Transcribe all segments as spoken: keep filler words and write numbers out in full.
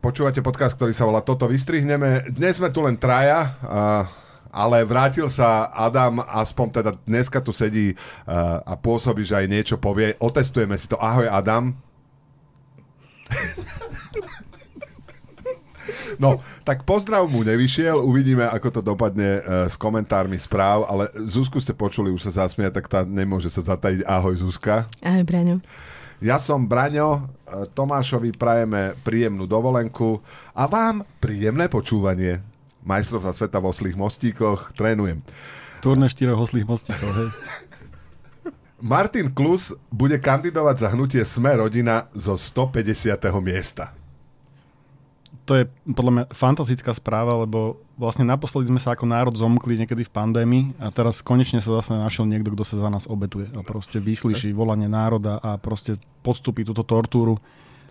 Počúvate podcast, ktorý sa volá Toto vystrihneme. Dnes sme tu len traja, ale vrátil sa Adam, aspoň teda dneska tu sedí a pôsobí, že aj niečo povie. Otestujeme si to. Ahoj, Adam. No, tak pozdrav mu nevyšiel, uvidíme, ako to dopadne e, s komentármi správ, ale Zuzku ste počuli, už sa zasmia, tak tá nemôže sa zatajiť. Ahoj, Zuzka. Ahoj, Braňo. Ja som Braňo, e, Tomášovi prajeme príjemnú dovolenku a vám príjemné počúvanie. Majstrovstvá sveta v oslých mostíkoch, trénujem. Turné štyroch oslých mostíkov, hej. Martin Klus bude kandidovať za hnutie Sme rodina zo stopäťdesiateho miesta. To je podľa mňa fantastická správa, lebo vlastne naposledy sme sa ako národ zomkli niekedy v pandémii a teraz konečne sa zase našiel niekto, kto sa za nás obetuje a proste vyslyší volanie národa a proste podstúpi túto tortúru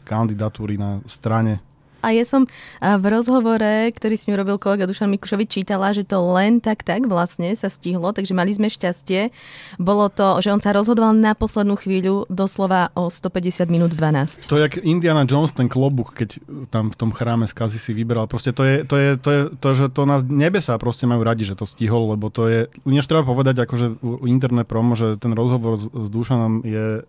kandidatúry na strane. A ja som v rozhovore, ktorý s ním robil kolega Dušan Mikušovič, čítala, že to len tak tak vlastne sa stihlo, takže mali sme šťastie. Bolo to, že on sa rozhodoval na poslednú chvíľu, doslova o stopäťdesiat minút dvanásť. To je jak Indiana Jones, ten klobúk, keď tam v tom chráme skazy si vyberal. Proste to je, to je, to je to, že to nás nebesá proste majú radi, že to stihol, lebo to je, než treba povedať, akože interné promo, že ten rozhovor s, s Dušanom je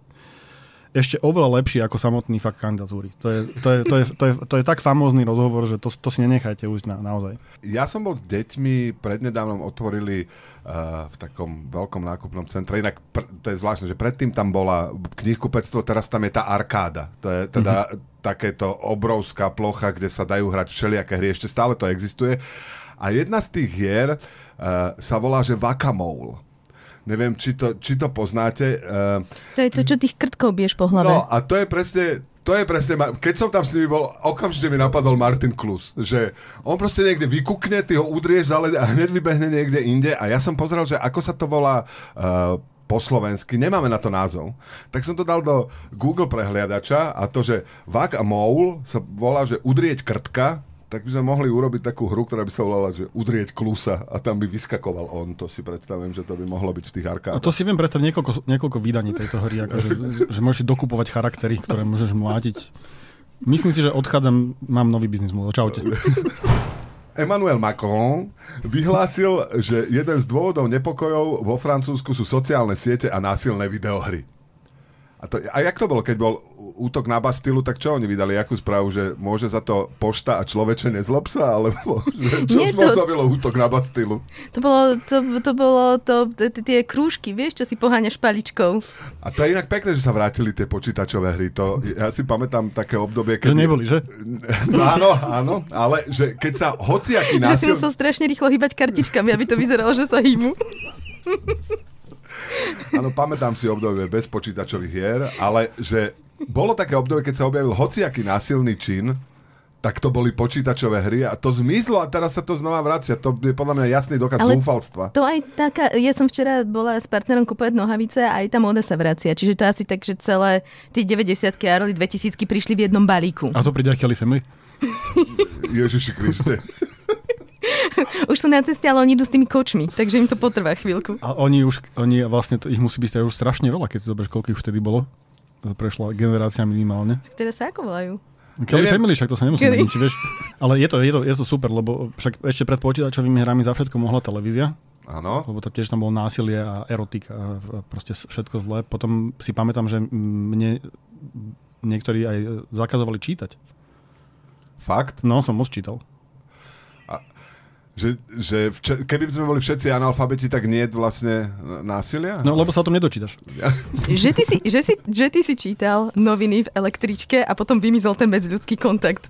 ešte oveľa lepší ako samotný fakt kandidatúry. To je, to je, to je, to je, to je tak famózny rozhovor, že to, to si nenechajte už na, naozaj. Ja som bol s deťmi, prednedávnom otvorili uh, v takom veľkom nákupnom centre, inak pr- to je zvláštne, že predtým tam bola knihkupectvo, teraz tam je tá arkáda. To je teda mm-hmm. takéto obrovská plocha, kde sa dajú hrať všelijaké hry, ešte stále to existuje. A jedna z tých hier uh, sa volá, že Whack-a-Mole. Neviem, či to, či to poznáte. To je to, čo tých krtkov biješ po hlave. No a to je presne, to je presne, keď som tam s nimi bol, okamžite mi napadol Martin Klus, že on proste niekde vykukne, ty ho udrieš za led a hneď vybehne niekde inde a ja som pozeral, že ako sa to volá uh, po slovensky, nemáme na to názov, tak som to dal do Google prehliadača a to, že Whack-a-Mole sa volá, že udrieť krtka, tak by sme mohli urobiť takú hru, ktorá by sa volala, že udrieť Klusa a tam by vyskakoval on. To si predstavujem, že to by mohlo byť v tých arkádach. A to si viem predstaviť niekoľko, niekoľko vydaní tejto hry, akože, že môžeš si dokupovať charaktery, ktoré môžeš mlátiť. Myslím si, že odchádzam, mám nový biznis model. Čaute. Emmanuel Macron vyhlásil, že jeden z dôvodov nepokojov vo Francúzsku sú sociálne siete a násilné videohry. A, to, a jak to bolo, keď bol útok na Bastilu, tak čo oni vydali? Jakú správu, že môže za to pošta a človeče nezlob sa? Alebo že čo nie, spôsobilo to, útok na Bastilu? To bolo, to, to bolo to, tie krúžky, vieš, čo si poháňaš paličkou. A to je inak pekné, že sa vrátili tie počítačové hry. To, ja si pamätám také obdobie, keď... To neboli, že? No, áno, áno, ale že keď sa hociaký násil... Že si musel strašne rýchlo hýbať kartičkami, aby to vyzeralo, že sa hýbu. Áno, pamätám si obdobie bez počítačových hier, ale že bolo také obdobie, keď sa objavil hociaký násilný čin, tak to boli počítačové hry a to zmizlo a teraz sa to znova vracia. To je podľa mňa jasný dokaz ale zúfalstva. To aj taká, ja som včera bola s partnerom kúpovať nohavice a aj tá móda sa vracia. Čiže to asi tak, že celé tie deväťdesiatky a early dvetisícky prišli v jednom balíku. A to príde akýli family? Ježiši Kriste. Už sú na ceste, ale oni idú s tými kočmi, takže im to potrvá chvíľku. A oni už, oni vlastne, to, ich musí byť už strašne veľa, keď to zoberieš, koľko už vtedy bolo. To prešla generácia minimálne. Ktoré sa ako volajú? Kelly Family, však to sa nemusí zmeniť, vieš. Ale je to, je to, je to super, lebo však ešte pred počítačovými hrami za všetko mohla televízia. Áno. Lebo to tiež tam bolo násilie a erotika a proste všetko zlé. Potom si pamätám, že mne niektorí aj zakazovali čítať. Fakt? No, som moc čítal. Že, že vč- keby sme boli všetci analfabeti, tak nie je vlastne násilia? No, lebo sa o tom nedočítaš. že, ty si, že, si, že ty si čítal noviny v električke a potom vymizol ten medziľudský kontakt.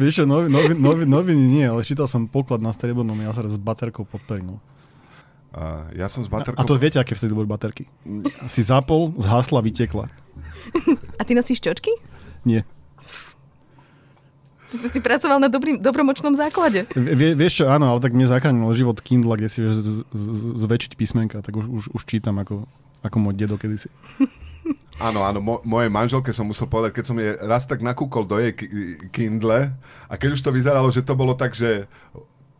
Vieš čo, novi, novi, novi, noviny nie, ale čítal som Poklad na striebornom jazere s baterkou pod perinou. A ja som s baterkou... A, a to viete, aké vtedy boli baterky? Si zapol, zhasla, vytekla. A ty nosíš čočky? Nie. To si pracoval na dobrým, dobromočnom základe. Vie, vieš čo, áno, ale tak mne zachránil život Kindle, kde si vieš z, z, zväčšiť písmenka, tak už, už, už čítam ako, ako môj dedo kedysi. Áno, áno, mo, mojej manželke som musel povedať, keď som je raz tak nakúkol do jej Kindle a keď už to vyzeralo, že to bolo tak, že...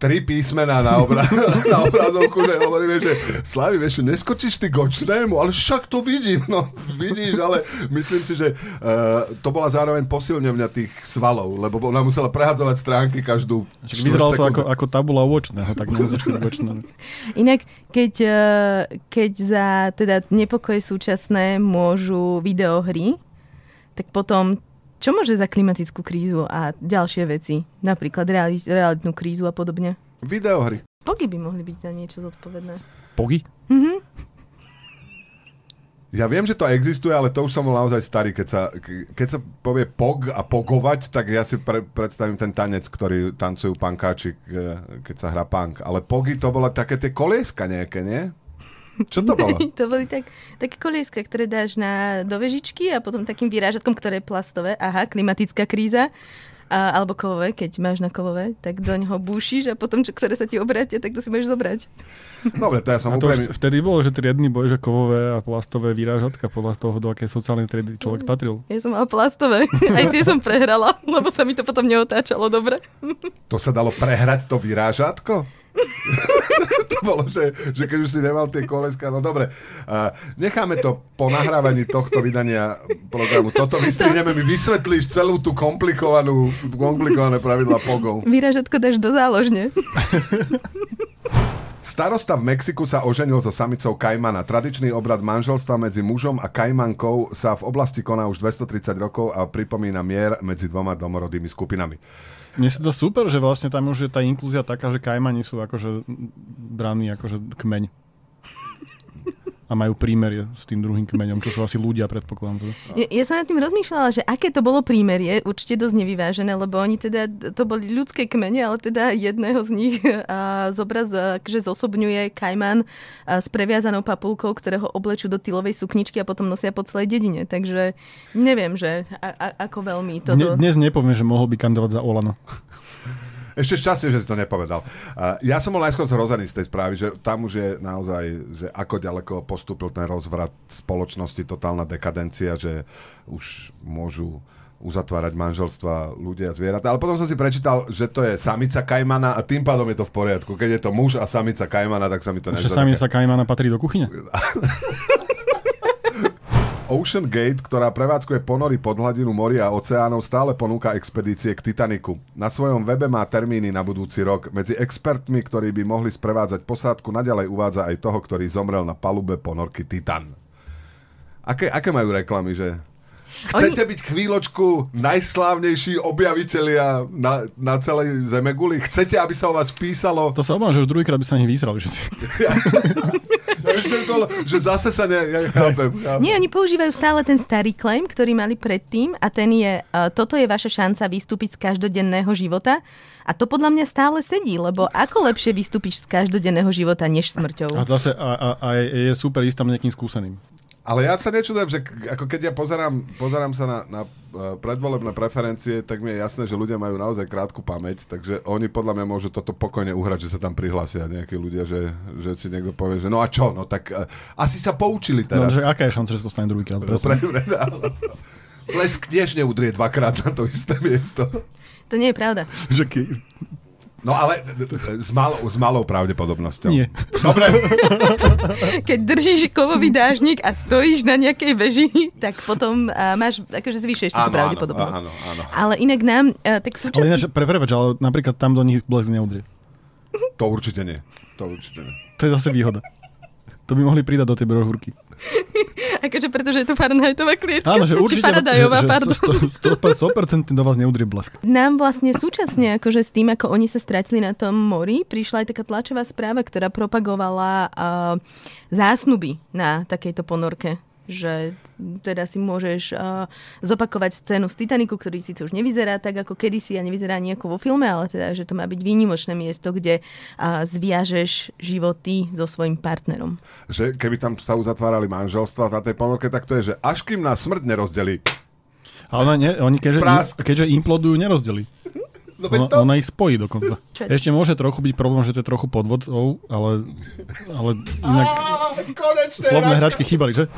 tri písmená na, obra- na obrazovku, že hovoríme, že Slavi, vieš, neskočíš ty Gočnému, ale však to vidím, no vidíš, ale myslím si, že uh, to bola zároveň posilňovňa tých svalov, lebo ona musela prehádzovať stránky každú štvrť sekundu. Vyzeralo to ako, ako tabula Vočného, tak nemuzička Vočného. Inak, keď, keď za teda nepokoje súčasné môžu videohry, tak potom čo môže za klimatickú krízu a ďalšie veci? Napríklad reali- realitnú krízu a podobne? Videohry. Pogy by mohli byť za niečo zodpovedné. Pogy? Mhm. Ja viem, že to existuje, ale to už som naozaj starý. Keď sa, keď sa povie pog a pogovať, tak ja si pre- predstavím ten tanec, ktorý tancujú pankáči, keď sa hrá punk. Ale pogy to bola také tie kolieska nejaké, nie? Čo to bolo? To boli tak, také kolieska, ktoré dáš na, do vežičky a potom takým vyrážatkom, ktoré je plastové. Aha, klimatická kríza. A, alebo kovové, keď máš na kovové, tak doňho búšiš a potom, čo, ktoré sa ti obrátia, tak to si môžeš zobrať. Dobre, to ja som úplne... Vtedy bolo, že triedny boj, že kovové a plastové vyrážatka podľa toho, do akej sociálnej triedy človek patril. Ja som mal plastové. Aj tie som prehrala, lebo sa mi to potom neotáčalo dobre. To sa dalo prehrať to vyrážatko? To bolo, že, že keď už si nemal tie koleska, no dobre. Uh, necháme to po nahrávaní tohto vydania programu. Toto vystrihneme, mi vysvetlíš celú tú komplikovanú, komplikované pravidlá pogov. Vyražatko dáš do záložne. Starosta v Mexiku sa oženil so samicou kajmana. Tradičný obrad manželstva medzi mužom a kajmankou sa v oblasti koná už dvestotridsať rokov a pripomína mier medzi dvoma domorodými skupinami. Mne si to super, že vlastne tam už je tá inklúzia taká, že kajmani sú akože braní akože kmeň. A majú prímerie s tým druhým kmeňom, čo sú asi ľudia, predpokladám. Ja, ja som nad tým rozmýšľala, že aké to bolo prímerie, určite dosť nevyvážené, lebo oni teda, to boli ľudské kmene, ale teda jedného z nich a, zobraz, a, že zosobňuje kajman a, s previazanou papulkou, ktorého oblečú do tylovej sukničky a potom nosia po celej dedine. Takže neviem, že a, a, ako veľmi to... Ne, dnes nepoviem, že mohol by kandidovať za Olano. Ešte šťastie, že si to nepovedal. Ja som bol najskôr zhrozený z tej správy, že tam už je naozaj, že ako ďaleko postúpil ten rozvrat spoločnosti, totálna dekadencia, že už môžu uzatvárať manželstva ľudia a zvieratá. Ale potom som si prečítal, že to je samica kajmana a tým pádom je to v poriadku. Keď je to muž a samica kajmana, tak sa mi to nezdá. Že samica kajmana patrí do kuchyne? Ocean Gate, ktorá prevádzkuje ponory pod hladinu moria a oceánov, stále ponúka expedície k Titaniku. Na svojom webe má termíny na budúci rok. Medzi expertmi, ktorí by mohli sprevádzať posádku, naďalej uvádza aj toho, ktorý zomrel na palube ponorky Titan. Aké, aké majú reklamy, že... Chcete Oni... byť chvíľočku najslávnejší objavitelia na, na celej zemeguli? Chcete, aby sa o vás písalo? To sa obávam, že už druhýkrát by sa nech vysrali všetci. Že zase sa nechápem. Nie, oni používajú stále ten starý claim, ktorý mali predtým a ten je, uh, toto je vaša šanca vystúpiť z každodenného života a to podľa mňa stále sedí, lebo ako lepšie vystúpiš z každodenného života než smrťou. A zase a, a, a je super ísť tam nejakým skúseným. Ale ja sa nečudujem, že ako keď ja pozerám, pozerám sa na, na predvolebné preferencie, tak mi je jasné, že ľudia majú naozaj krátku pamäť, takže oni podľa mňa môžu toto pokojne uhrať, že sa tam prihlásia nejakí ľudia, že, že si niekto povie, že no a čo, no tak asi sa poučili teraz. No, že aká je šanca, že sa to stane druhýkrát? Plesk tiež neudrie dvakrát na to isté miesto. To nie je pravda. Že kým? No ale s malou, s malou pravdepodobnosťou. Nie. Dobre. Keď držíš kovový dážnik a stojíš na nejakej veži, tak potom máš, akože zvyšuješ si tú pravdepodobnosť. Áno, áno, áno. Ale inak nám, tak súčasný... Ale ináč, pre, prepač, ale napríklad tam do nich blesk neudrie. To určite nie. To určite nie. To je zase výhoda. To by mohli pridať do tej brožúrky. Akože pretože je to Faradayova klietka. Áno, že určite, či Faradayova, že, že pardon. sto percent do vás neudrie blesk. Nám vlastne súčasne, akože s tým, ako oni sa stratili na tom mori, prišla aj taká tlačová správa, ktorá propagovala uh, zásnuby na takejto ponorke. Že teda si môžeš uh, zopakovať scénu z Titaniku, ktorý síce už nevyzerá tak ako kedysi a nevyzerá nejako vo filme, ale teda, že to má byť výnimočné miesto, kde uh, zviažeš životy so svojím partnerom. Že keby tam sa uzatvárali manželstva na tej ponorke, tak to je, že až kým nás smrť nerozdelí. Ale ne, oni keďže, im, keďže implodujú, nerozdelí. No, ona, to... ona ich spojí dokonca. Čo? Ešte môže trochu byť problém, že to je trochu podvod, ale, ale inak... Á, konečne, slovné hračky chýbali, že?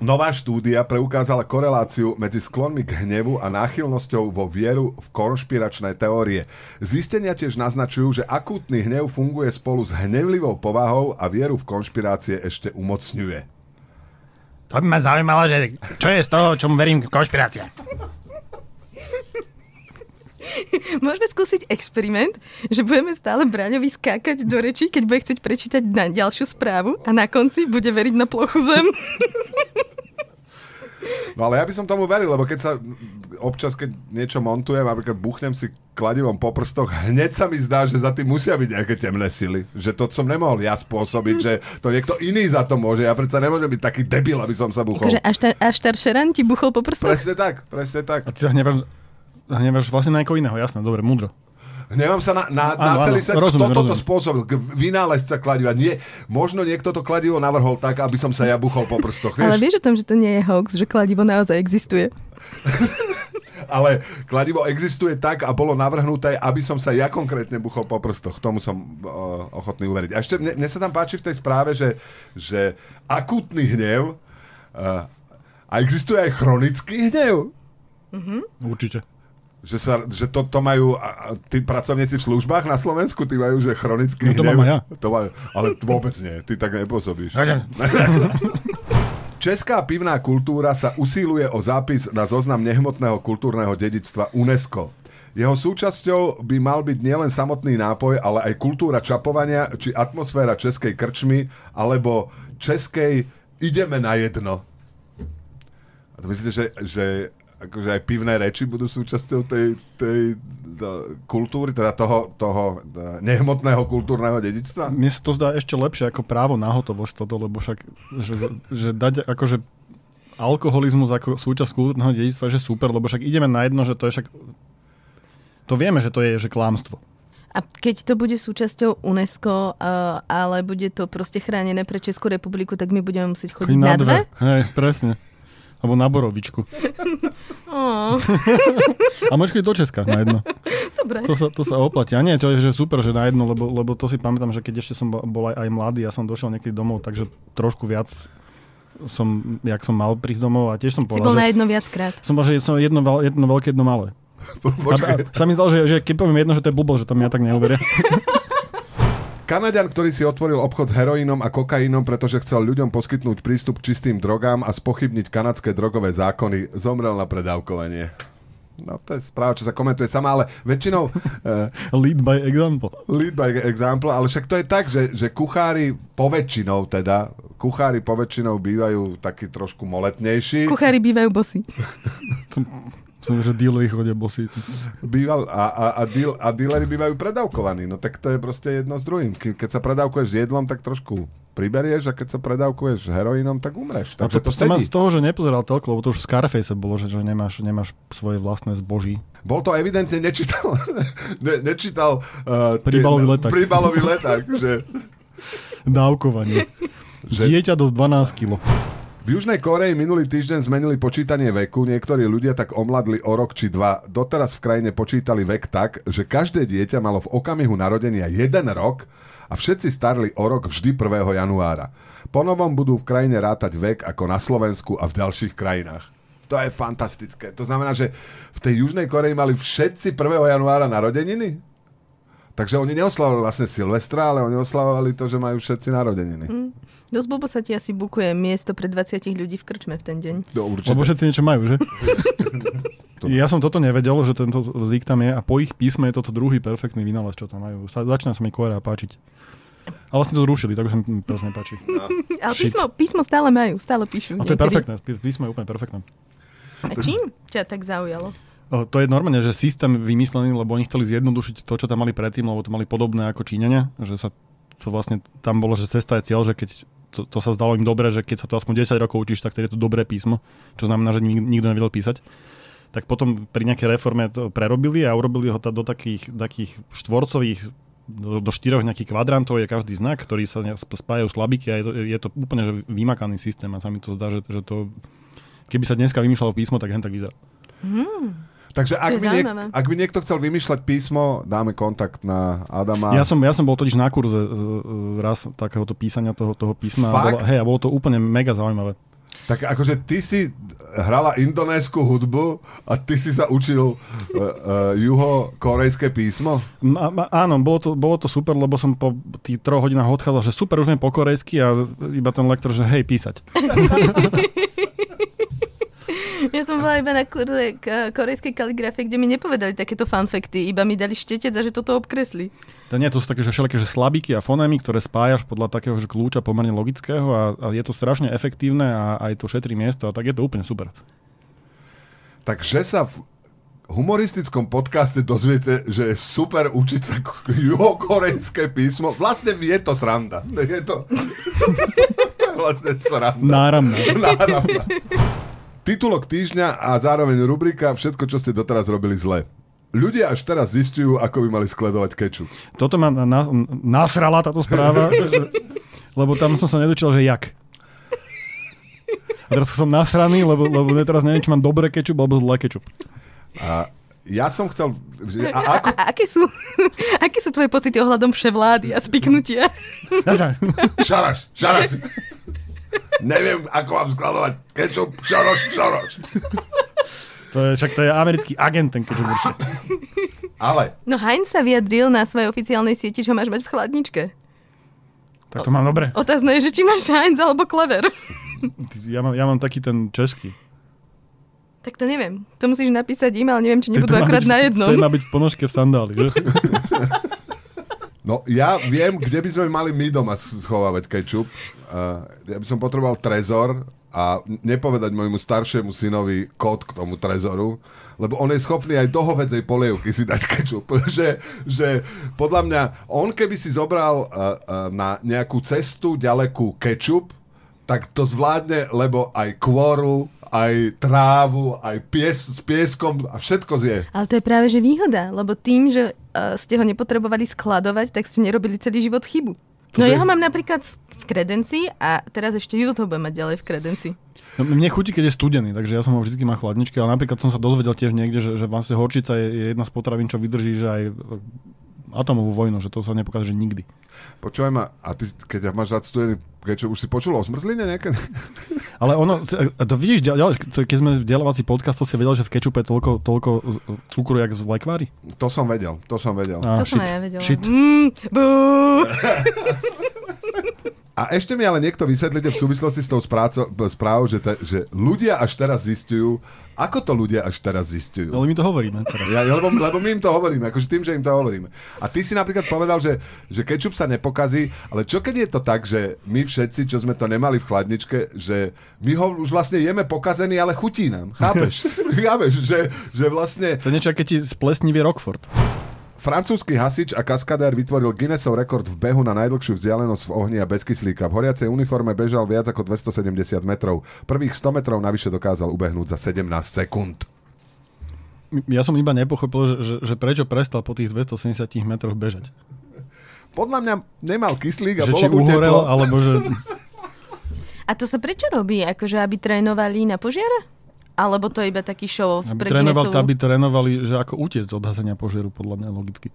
Nová štúdia preukázala koreláciu medzi sklonmi k hnevu a náchylnosťou vo vieru v konšpiračné teórie. Zistenia tiež naznačujú, že akútny hnev funguje spolu s hnevlivou povahou a vieru v konšpirácie ešte umocňuje. To by ma zaujímalo, že čo je z toho, čomu verím, konšpirácia. Môžeme skúsiť experiment, že budeme stále Braňovi skákať do rečí, keď bude chcieť prečítať na ďalšiu správu a na konci bude veriť na plochu zem. No ale ja by som tomu veril, lebo keď sa občas, keď niečo montujem, napríklad buchnem si kladivom po prstoch, hneď sa mi zdá, že za tým musia byť nejaké temné sily. Že to som nemohol ja spôsobiť, že to niekto iný za to môže. Ja predsa nemôžem byť taký debil, aby som sa buchol. Akože Aštar, Aštar Šeran ti buchol po prstoch? Presne tak, presne tak. A ty sa hneváš, hneváš vlastne na niekoho iného, jasné, dobre, múdro. Hnevám sa na, na, áno, na celý áno, svet, rozumiem, kto toto rozumiem. Spôsobil, vynálezca kladiva. Nie, možno niekto to kladivo navrhol tak, aby som sa ja buchol po prstoch. Vieš? Ale vieš o tom, že to nie je hoax, že kladivo naozaj existuje? Ale kladivo existuje tak a bolo navrhnuté, aby som sa ja konkrétne buchol po prstoch. Tomu som uh, ochotný uveriť. A ešte mne, mne sa tam páči v tej správe, že, že akútny hnev uh, a existuje aj chronický hnev. Mhm. Určite. Že, sa, že to, to majú a, a tí pracovníci v službách na Slovensku, tí majú, že chronický no to hnev. Mám ja. To majú, ale vôbec nie, ty tak nepôsobíš. Česká pivná kultúra sa usiluje o zápis na zoznam nehmotného kultúrneho dedičstva UNESCO. Jeho súčasťou by mal byť nielen samotný nápoj, ale aj kultúra čapovania, či atmosféra českej krčmy, alebo českej ideme na jedno. A to myslíte, že... že akože aj pivné reči budú súčasťou tej, tej da, kultúry, teda toho, toho da, nehmotného kultúrneho dedičstva? Mne sa to zdá ešte lepšie ako právo na hotovosť toto, lebo však, že, že dať akože alkoholizmus ako súčasť kultúrneho dedičstva je super, lebo však ideme na jedno, že to je však... To vieme, že to je že klámstvo. A keď to bude súčasťou UNESCO, uh, ale bude to proste chránené pre Českú republiku, tak my budeme musieť chodiť na, na dve? Hej, presne. Alebo na borovičku. Oh. A možno je do Česka na jedno. Dobre. To sa, to sa oplatí. A nie, to je že super, že na jedno, lebo, lebo to si pamätám, že keď ešte som bol aj, aj mladý, ja som došiel niekedy domov, takže trošku viac som, jak som mal prísť domov a tiež som povedal, že... Si bol na jedno viackrát. Som bol, že som jedno, jedno veľké, jedno malé. A, a sa mi zdalo, že, že keď poviem jedno, že to je blbol, že to mňa tak neuveria. Kanaďan, ktorý si otvoril obchod s heroínom a kokainom, pretože chcel ľuďom poskytnúť prístup k čistým drogám a spochybniť kanadské drogové zákony, zomrel na predávkovanie. No to je správa, čo sa komentuje sama, ale väčšinou... Uh, lead by example. Lead by example, ale však to je tak, že, že kuchári poväčšinou teda, kuchári poväčšinou bývajú takí trošku moletnejší. Kuchári bývajú bosí. Som, že díleri chodia bosí. Býval, a, a, a, díl, a díleri bývajú predávkovaní. No tak to je proste jedno s druhým. Keď sa predávkuješ s jedlom, tak trošku priberieš a keď sa predávkuješ heroínom, tak umreš. No to, to sa ma z toho, že nepozeral toľko, lebo to už v Scarface bolo, že, že nemáš, nemáš svoje vlastné zboží. Bol to evidentne nečítal. ne, nečítal uh, príbalový leták. Príbalový leták že... Dávkovanie. Že... Dieťa do dvanásť kilogramov. V Južnej Koreji minulý týždeň zmenili počítanie veku, niektorí ľudia tak omladli o rok či dva. Doteraz v krajine počítali vek tak, že každé dieťa malo v okamihu narodenia jeden rok a všetci starli o rok vždy prvého januára. Po novom budú v krajine rátať vek ako na Slovensku a v ďalších krajinách. To je fantastické. To znamená, že v tej Južnej Koreji mali všetci prvého januára narodeniny? Takže oni neoslavovali vlastne Silvestra, ale oni oslavovali to, že majú všetci narodeniny. Mm. Dosť blbo sa ti asi bukuje miesto pre dvadsať ľudí v krčme v ten deň. No, určite. Lebo všetci niečo majú, že? Ja som toto nevedel, že tento zvyk tam je a po ich písme je toto druhý perfektný vynález, čo tam majú. Začína sa mi Korea páčiť. A vlastne to zrušili, tak už sa mi to nepáči. No. Ale písmo, písmo stále majú, stále píšu. A to niekedy. Je perfektné, písmo je úplne perfektné. A čím ťa tak zaujalo? To je normálne, že systém vymyslený, lebo oni chceli zjednodušiť to, čo tam mali predtým, lebo to mali podobné ako Číňania, že sa to vlastne tam bolo, že cesta je cieľ, že keď to, to sa zdalo im dobre, že keď sa to aspoň desať rokov učíš, tak teda je to dobré písmo, čo znamená, že nikto nevedel písať. Tak potom pri nejakej reforme to prerobili a urobili ho ta, do takých, takých štvorcových, do, do štyroch nejakých kvadrantov je každý znak, ktorý sa spájajú slabiky a je to, je to úplne že vymakaný systém a sa mi to zdá, že, že to, keby sa dneska vymýšľalo písmo, tak hen tak vyzerá. Hmm. Takže ak by, niek- ak by niekto chcel vymýšľať písmo, dáme kontakt na Adama. Ja som, ja som bol totiž na kurze raz takéhoto písania toho, toho písma. A bolo, hej, a bolo to úplne mega zaujímavé. Tak akože ty si hrala indonésku hudbu a ty si sa učil uh, uh, juhokorejské písmo? Ma, ma, áno, bolo to, bolo to super, lebo som po tých troch hodinách odchádzal, že super, už viem po korejsky a iba ten lektor, že hej, písať. Ja som bola iba na kurze korejskej kaligrafie, kde mi nepovedali takéto fanfakty, iba mi dali štetec a že toto obkresli. To nie, to sú také, že všelijaké, že slabiky a fonémy, ktoré spájaš podľa takého, že kľúča pomerne logického a, a je to strašne efektívne a aj to šetrí miesto a tak je to úplne super. Takže sa v humoristickom podcaste dozviete, že je super učiť sa juhokorejské písmo. Vlastne je to sranda. Je to, to je vlastne sranda. Náramná. Náramná. Titulok týždňa a zároveň rubrika Všetko, čo ste doteraz robili zle. Ľudia až teraz zistujú, ako by mali skladovať kečup. Toto ma nasrala táto správa, že, lebo tam som sa nedočil, že jak. A teraz som nasraný, lebo, lebo teraz neviem, či mám dobré kečup alebo zlé kečup. A ja som chcel... Že, a, ako... a, a aké, sú, aké sú tvoje pocity ohľadom vševlády a spiknutia? Šaraš, šaraš. Neviem, ako mám skladovať kečup, šoroš, šoroš. To je, však to je americký agent, ten kečup určite. Ale. No Heinz sa vyjadril na svojej oficiálnej sieti, že ho máš mať v chladničke. Tak to mám dobre. Otázne je, že či máš Heinz alebo Klever. Ja mám, ja mám taký ten český. Tak to neviem. To musíš napísať im, ale neviem, či nebudú akurát na jednom. To je má byť v ponožke v sandáli, že? No, ja viem, kde by sme mali my doma schovávať kečup. Uh, ja by som potreboval trezor a nepovedať môjmu staršiemu synovi kód k tomu trezoru, lebo on je schopný aj do hovädzej polievky si dať kečup. že, že podľa mňa, on keby si zobral uh, uh, na nejakú cestu ďalekú kečup, tak to zvládne, lebo aj kôru, aj trávu, aj pies, s pieskom a všetko zje. Ale to je práve že výhoda, lebo tým, že uh, ste ho nepotrebovali skladovať, tak ste nerobili celý život chybu. No ja ho mám napríklad v kredencii a teraz ešte to budem mať ďalej v kredencii. No, mne chutí, keď je studený, takže ja som ho vždycky mal chladničky, ale napríklad som sa dozvedel tiež niekde, že, že vlastne horčica je jedna z potravín, čo vydrží, že aj atomovú vojnu, že to sa nepokáže nikdy. Počúvaj ma, a ty, keď máš rád studený, keď už si počul o smrzline nejaké? Ale ono, to vidíš, keď sme v deľovací podcastu, si vedel, že v kečupe je toľko, toľko cukru, jak v lekvári? To som vedel, to som vedel. A, to shit, som aj ja vedela. Mm, a ešte mi ale niekto vysvetlite v súvislosti s tou správou, že, že ľudia až teraz zistujú, ako to ľudia až teraz zistujú? No, ale my to hovoríme teraz. Ja, lebo, lebo my im to hovoríme, akože tým, že im to hovoríme. A ty si napríklad povedal, že, že kečup sa nepokazí, ale čo keď je to tak, že my všetci, čo sme to nemali v chladničke, že my ho už vlastne jeme pokazený, ale chutí nám. Chápeš? Chápeš, že, že vlastne... To niečo, keď ti splesnivie Roquefort. Francúzsky hasič a kaskadér vytvoril Guinnessov rekord v behu na najdlhšiu vzdialenosť v ohni a bez kyslíka. V horiacej uniforme bežal viac ako dvestosedemdesiat metrov. Prvých sto metrov navyše dokázal ubehnúť za sedemnásť sekúnd. Ja som iba nepochopil, že, že, že prečo prestal po tých dvestosedemdesiat metroch bežať. Podľa mňa nemal kyslík a že bolo mu uhorel, alebo že... A to sa prečo robí? Akože aby trénovali na požiare? Alebo to je iba taký show-off pre Guinnessovu? Aby trénovali, že ako utiec od hasenia požiaru, podľa mňa logicky.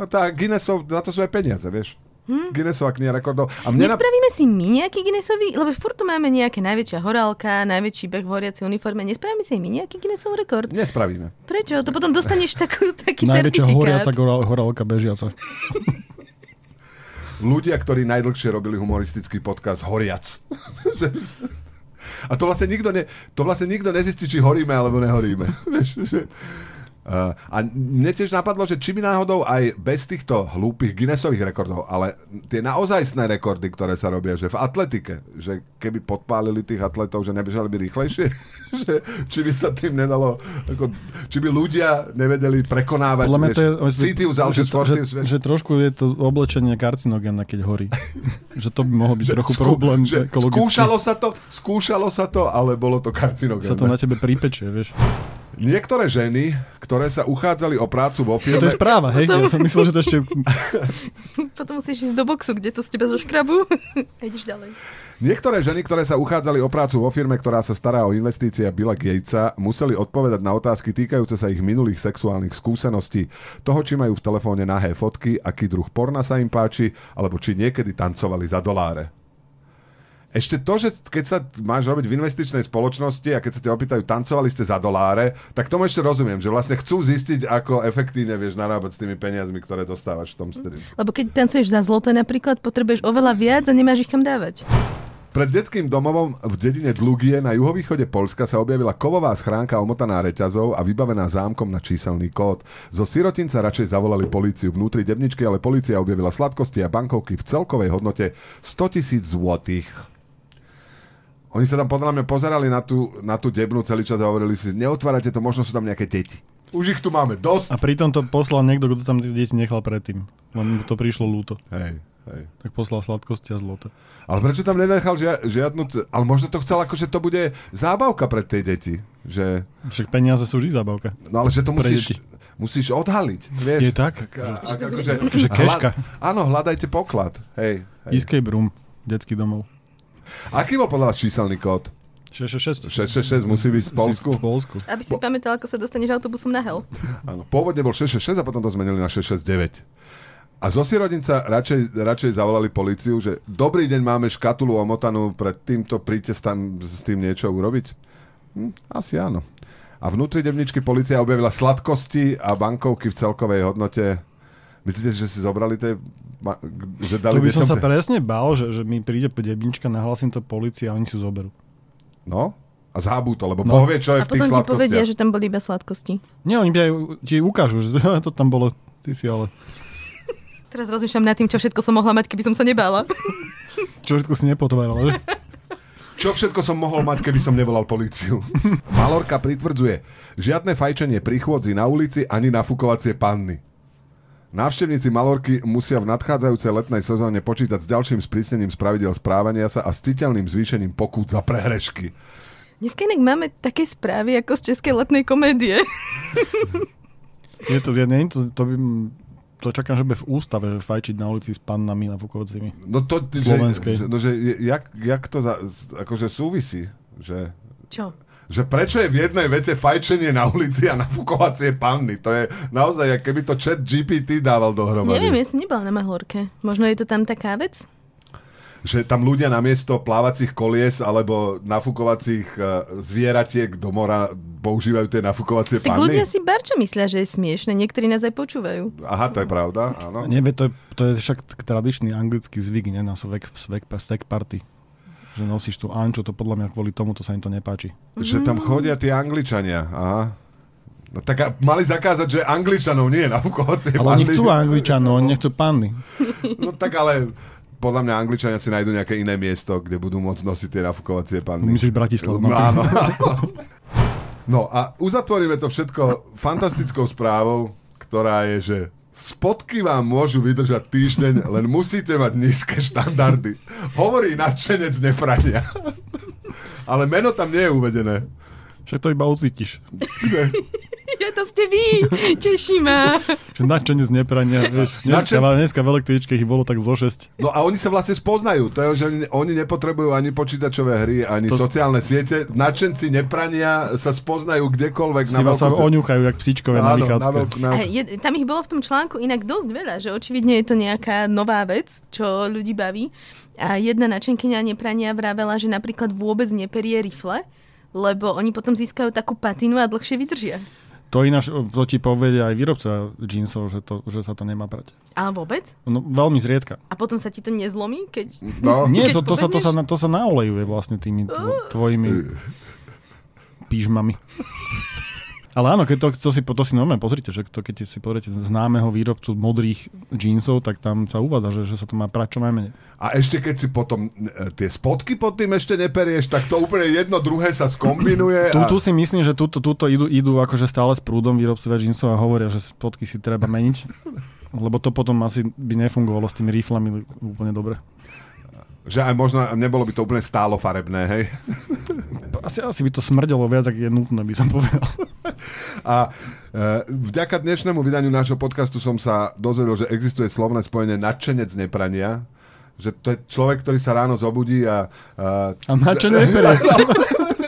No tá Guinnessov, na to sú aj peniaze, vieš. Hm? Guinnessova kniha rekordov. A mne nespravíme na... si my nejaký Guinnessový? Lebo furt tu máme nejaké najväčšia horálka, najväčší beh v horiacej uniforme. Nespravíme si my nejaký Guinnessov rekord? Nespravíme. Prečo? To potom dostaneš takú, taký najväčšia certifikát. Najväčšia horiaca horál, horálka bežiaca. Ľudia, ktorí najdlhšie robili humoristický podcast Horiac. A to vlastne nikto, ne, to vlastne nikto nezistí, či horíme, alebo nehoríme. A mne tiež napadlo, že či by náhodou aj bez týchto hlúpých Guinnessových rekordov, ale tie naozajstné rekordy, ktoré sa robia, že v atletike, že keby podpálili tých atletov, že nebežali by rýchlejšie, že či by sa tým nedalo, ako, či by ľudia nevedeli prekonávať. Cítius, že, že, že trošku je to oblečenie karcinogénne, keď horí. Že to by mohol byť že trochu skú, problém ekologický. Skúšalo sa to, skúšalo sa to, ale bolo to karcinogénne. Sa to na tebe pripečie, vieš. Niektoré ženy, ktoré sa uchádzali o prácu vo firme... To je správa, hej? Potom... Ja som myslel, že to ešte... Potom musíš ísť do boxu, kde to z teba zo škrabu. A ideš ďalej. Niektoré ženy, ktoré sa uchádzali o prácu vo firme, ktorá sa stará o investície Billa Gatesa, museli odpovedať na otázky týkajúce sa ich minulých sexuálnych skúseností, toho, či majú v telefóne nahé fotky, aký druh porna sa im páči, alebo či niekedy tancovali za doláre. Ešte to, že keď sa máš robiť v investičnej spoločnosti a keď sa te opýtajú, tancovali ste za doláre, tak tomu ešte rozumiem, že vlastne chcú zistiť, ako efektívne vieš narábať s tými peniazmi, ktoré dostávaš v tom stredu. Lebo keď tancuješ za zloté napríklad, potrebuješ oveľa viac a nemáš ich kam dávať. Pred detským domovom v dedine Dlugie na juhovýchode Poľska sa objavila kovová schránka omotaná reťazou a vybavená zámkom na číselný kód. Zo sirotinca radšej zavolali políciu. Vnútri debničky ale polícia objavila sladkosti a bankovky v celkovej hodnote sto tisíc zlotých. Oni sa tam podľa mňa pozerali na tú, na tú debnu celý čas a hovorili si, neotvárate to, možno sú tam nejaké deti. Už ich tu máme dosť. A pritom to poslal niekto, kto tam tie deti nechal predtým. Vám to prišlo ľúto. Hej. Hej. Tak poslal sladkosti a zloto. Ale prečo tam nenechal žia- žiadnu... C- ale možno to chcel, akože to bude zábavka pre tie deti. Že... Však peniaze sú vždy zábavka. No ale že to musíš, musíš odhaliť. Vieš? Je tak? Ak, ak, akože, že keška. Hla- áno, hľadajte poklad. Hej, hej. Escape room, detský domov. Aký bol podľa vás číselný kód? šesťdesiatšesť. šesťdesiatšesť musí byť v Polsku. V Polsku. Aby si po... pamätal, ako sa dostaneš autobusom na hel. Áno, pôvodne bol šesťdesiatšesť a potom to zmenili na šesťdesiatdeväť. A zo sirodinca radšej, radšej zavolali políciu, že dobrý deň, máme škatulu omotanú, pred týmto príďte tam s tým niečo urobiť? Hm, asi áno. A vnútri devničky polícia objavila sladkosti a bankovky v celkovej hodnote. Myslíte si, že si zobrali tie... Že dali tu by som sa presne bál, že, že mi príde devnička, nahlasím to polícii a oni si zoberú. No? A zhábu to, lebo no. Povie, čo je v tých sladkostiach. A potom ti povedia, že tam boli iba sladkosti. Nie, oni ti ukážu, že to tam bolo. Ty si ale... Teraz rozmýšľam nad tým, čo všetko som mohla mať, keby som sa nebála. Čo všetko si nepotváral, že? Čo všetko som mohol mať, keby som nevolal políciu. Malorca pritvrdzuje, žiadne fajčenie pri chôdzi na ulici ani nafukovacie panny. Návštevníci Malorky musia v nadchádzajúcej letnej sezóne počítať s ďalším sprísnením pravidiel správania sa a s citeľným zvýšením pokút za prehrešky. Dneska inak máme také správy ako z českej letnej komédie. Je to, ja neviem, to, to by... To čakám, že bude v ústave, že fajčiť na ulici s pannami na Vukovcimi. No to... Slovenskej. Že, no, že jak, jak to za, akože súvisí? Že, čo? Že prečo je v jednej vete fajčenie na ulici a nafukovacie panny? To je naozaj, keby to chat G P T dával dohromady. Neviem, ja som nebola na Malorke. Možno je to tam taká vec? Že tam ľudia namiesto plávacích kolies alebo nafukovacích zvieratiek do mora používajú tie nafukovacie tak panny. Tak ľudia si barčo myslia, že je smiešne. Niektorí nás aj počúvajú. Aha, to je pravda, áno. Nie, to je, to je však tradičný anglický zvyk, ne, na svek, svek, svek party. Že nosíš tú anču, to podľa mňa kvôli tomu, to sa im to nepáči. Mm-hmm. Že tam chodia tie Angličania, aha. No tak a mali zakázať, že Angličanov nie je nafukovacie panny. Ale oni chcú Angličanov, oni nechcú panny. No tak ale... Podľa mňa Angličania si nájdú nejaké iné miesto, kde budú môcť nosiť tie nafukovacie panny. Myslíš Bratislavu? No, áno. No a uzatvoríme to všetko fantastickou správou, ktorá je, že spotky vám môžu vydržať týždeň, len musíte mať nízke štandardy. Hovorí nadšenec neprania. Ale meno tam nie je uvedené. Však to iba ucítiš. Ne. Ja to ste vy, teší ma. Načo nic neprania, vieš. Dneska, dneska v električke ich bolo tak zo šesť. No a oni sa vlastne spoznajú. To je, že oni nepotrebujú ani počítačové hry, ani to... sociálne siete. Načenci neprania sa spoznajú kdekoľvek. Si vás sa oňuchajú, jak psíčkové na vychádzke. Na... Tam ich bolo v tom článku inak dosť veľa, že očividne je to nejaká nová vec, čo ľudí baví. A jedna načenkyňa neprania vravela, že napríklad vôbec neperie rifle, lebo oni potom získajú takú patinu a dlhšie vydržia. To ináč, to ti povedia aj výrobca džínsov, že, to, že sa to nemá prať. Ale vôbec? No, veľmi zriedka. A potom sa ti to nezlomí? Keď... No. Nie, to, to, sa, to, sa, to sa naolejuje vlastne tými tvo, tvojimi pížmami. Ale áno, keď to, to si, to si normálne pozrite, že to, keď si pozrite známeho výrobcu modrých džínsov, tak tam sa uvádza, že, že sa to má prať čo najmenej. A ešte keď si potom tie spotky pod tým ešte neperieš, tak to úplne jedno druhé sa skombinuje. A... Tu, tu si myslím, že túto tu, tu, tu idú, idú akože stále s prúdom výrobcovia džínsov a hovoria, že spotky si treba meniť, lebo to potom asi by nefungovalo s tými riflami úplne dobre. Že aj možno nebolo by to úplne stálo farebné, hej? Asi, asi by to smrdelo viac, ak je nutné, by som povedal. A e, vďaka dnešnému vydaniu nášho podcastu som sa dozvedel, že existuje slovné spojenie nadšenec neprania. Že to je človek, ktorý sa ráno zobudí a... A, a nadšenec neperie.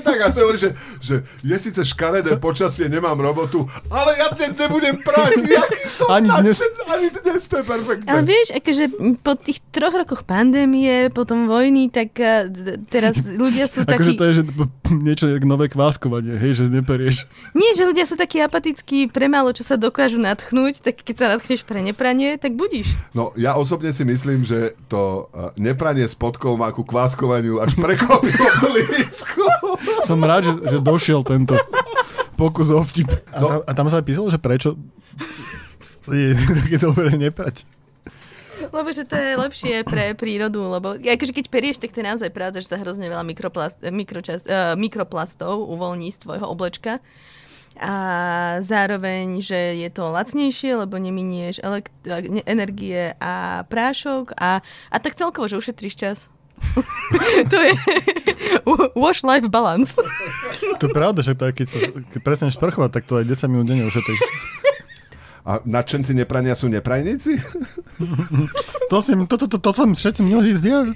Tak a sa hovorí, že, že je síce škaredé počasie, nemám robotu, ale ja dnes nebudem prať. Jaký Ani dnes. Ani dnes to je perfektné. Ale vieš, akože po tých troch rokoch pandémie, potom vojny, tak teraz ľudia sú takí... Akože to je že niečo jak nové kváskovanie, hej, že neperieš. Nie, že ľudia sú takí apatickí, premálo, čo sa dokážu nadchnúť, tak keď sa nadchneš pre nepranie, tak budíš. No, ja osobne si myslím, že to nepranie s podkou má ku kváskovaniu až prekopilo blízko. Som rád, že, že došiel tento pokus o vtip. A, no. tam, a tam sa aj písalo, že prečo je také dobre neprať. Lebo že to je lepšie pre prírodu, lebo akože keď perieš, tak to je naozaj pravda, že sa hrozne veľa mikroplast, mikročas, uh, mikroplastov uvoľní z tvojho oblečka. A zároveň, že je to lacnejšie, lebo neminieš elekt- energie a prášok a, a tak celkovo, že ušetríš čas. To je wash life balance. To je pravda, že to je, keď, sa, keď prestaneš sprchovať, tak to aj desať minút denne ušetríš. A nadšenci neprania sú neprajníci? To som to, to, to, to, to všetci mnohí zdieľ.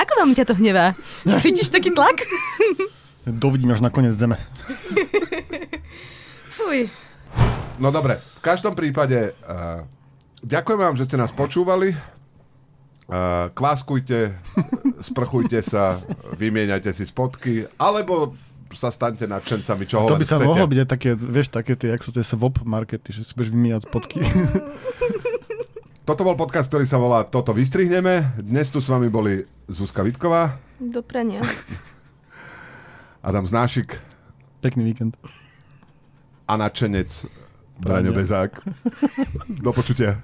Ako vám ťa to hnevá? Cítiš taký tlak? Dovidím až na koniec zeme. Fuj. No dobre, v každom prípade uh, ďakujem vám, že ste nás počúvali. Uh, kváskujte, sprchujte sa, vymieňajte si spodky, alebo sa staňte nadšencami, čoho len chcete. To by sa chcete. Mohlo byť aj také, vieš, také tie, jak sú tie swap markety, že si budeš vymieňať spodky. Toto bol podcast, ktorý sa volá Toto vystrihneme. Dnes tu s vami boli Zuzka Vítková. Do prania. Adam Znášik. Pekný víkend. A nadšenec Braňo Bezák. Do počutia.